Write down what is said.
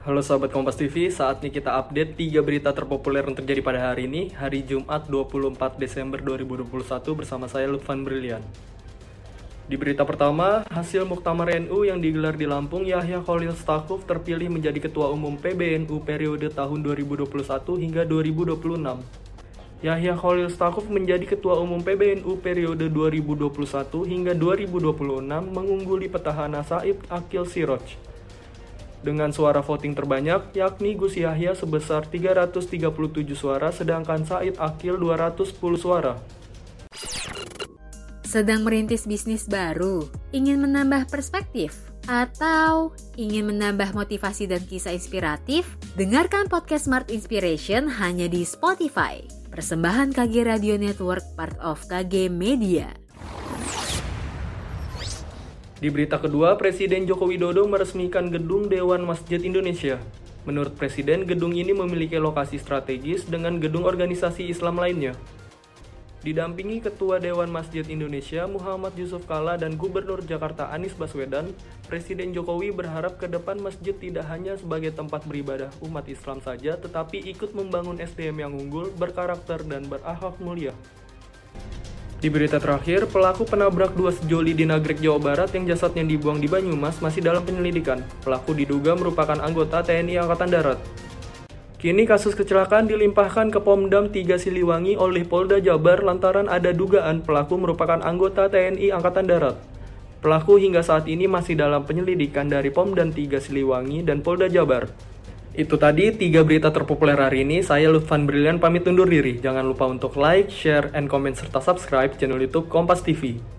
Halo sahabat Kompas TV, saatnya kita update 3 berita terpopuler yang terjadi pada hari ini, hari Jumat 24 Desember 2021 bersama saya Lutfan Brilian. Di berita pertama, hasil Muktamar NU yang digelar di Lampung, Yahya Cholil Staquf terpilih menjadi Ketua Umum PBNU periode tahun 2021 hingga 2026. Yahya Cholil Staquf menjadi Ketua Umum PBNU periode 2021 hingga 2026 mengungguli petahana Said Aqil Siroj dengan suara voting terbanyak, yakni Gus Yahya sebesar 337 suara, sedangkan Said Aqil 210 suara. Sedang merintis bisnis baru? Ingin menambah perspektif? Atau ingin menambah motivasi dan kisah inspiratif? Dengarkan podcast Smart Inspiration hanya di Spotify. Persembahan KG Radio Network, part of KG Media. Di berita kedua, Presiden Joko Widodo meresmikan gedung Dewan Masjid Indonesia. Menurut Presiden, gedung ini memiliki lokasi strategis dengan gedung organisasi Islam lainnya. Didampingi Ketua Dewan Masjid Indonesia Muhammad Yusuf Kalla dan Gubernur Jakarta Anies Baswedan, Presiden Jokowi berharap ke depan masjid tidak hanya sebagai tempat beribadah umat Islam saja, tetapi ikut membangun SDM yang unggul, berkarakter, dan berakhlak mulia. Di berita terakhir, pelaku penabrak 2 sejoli di Nagrek, Jawa Barat yang jasadnya dibuang di Banyumas masih dalam penyelidikan. Pelaku diduga merupakan anggota TNI Angkatan Darat. Kini kasus kecelakaan dilimpahkan ke POMDAM 3 Siliwangi oleh Polda Jabar lantaran ada dugaan pelaku merupakan anggota TNI Angkatan Darat. Pelaku hingga saat ini masih dalam penyelidikan dari POMDAM 3 Siliwangi dan Polda Jabar. Itu tadi 3 berita terpopuler hari ini. Saya Lutfan Brilian pamit undur diri. Jangan lupa untuk like, share, and comment serta subscribe channel YouTube Kompas TV.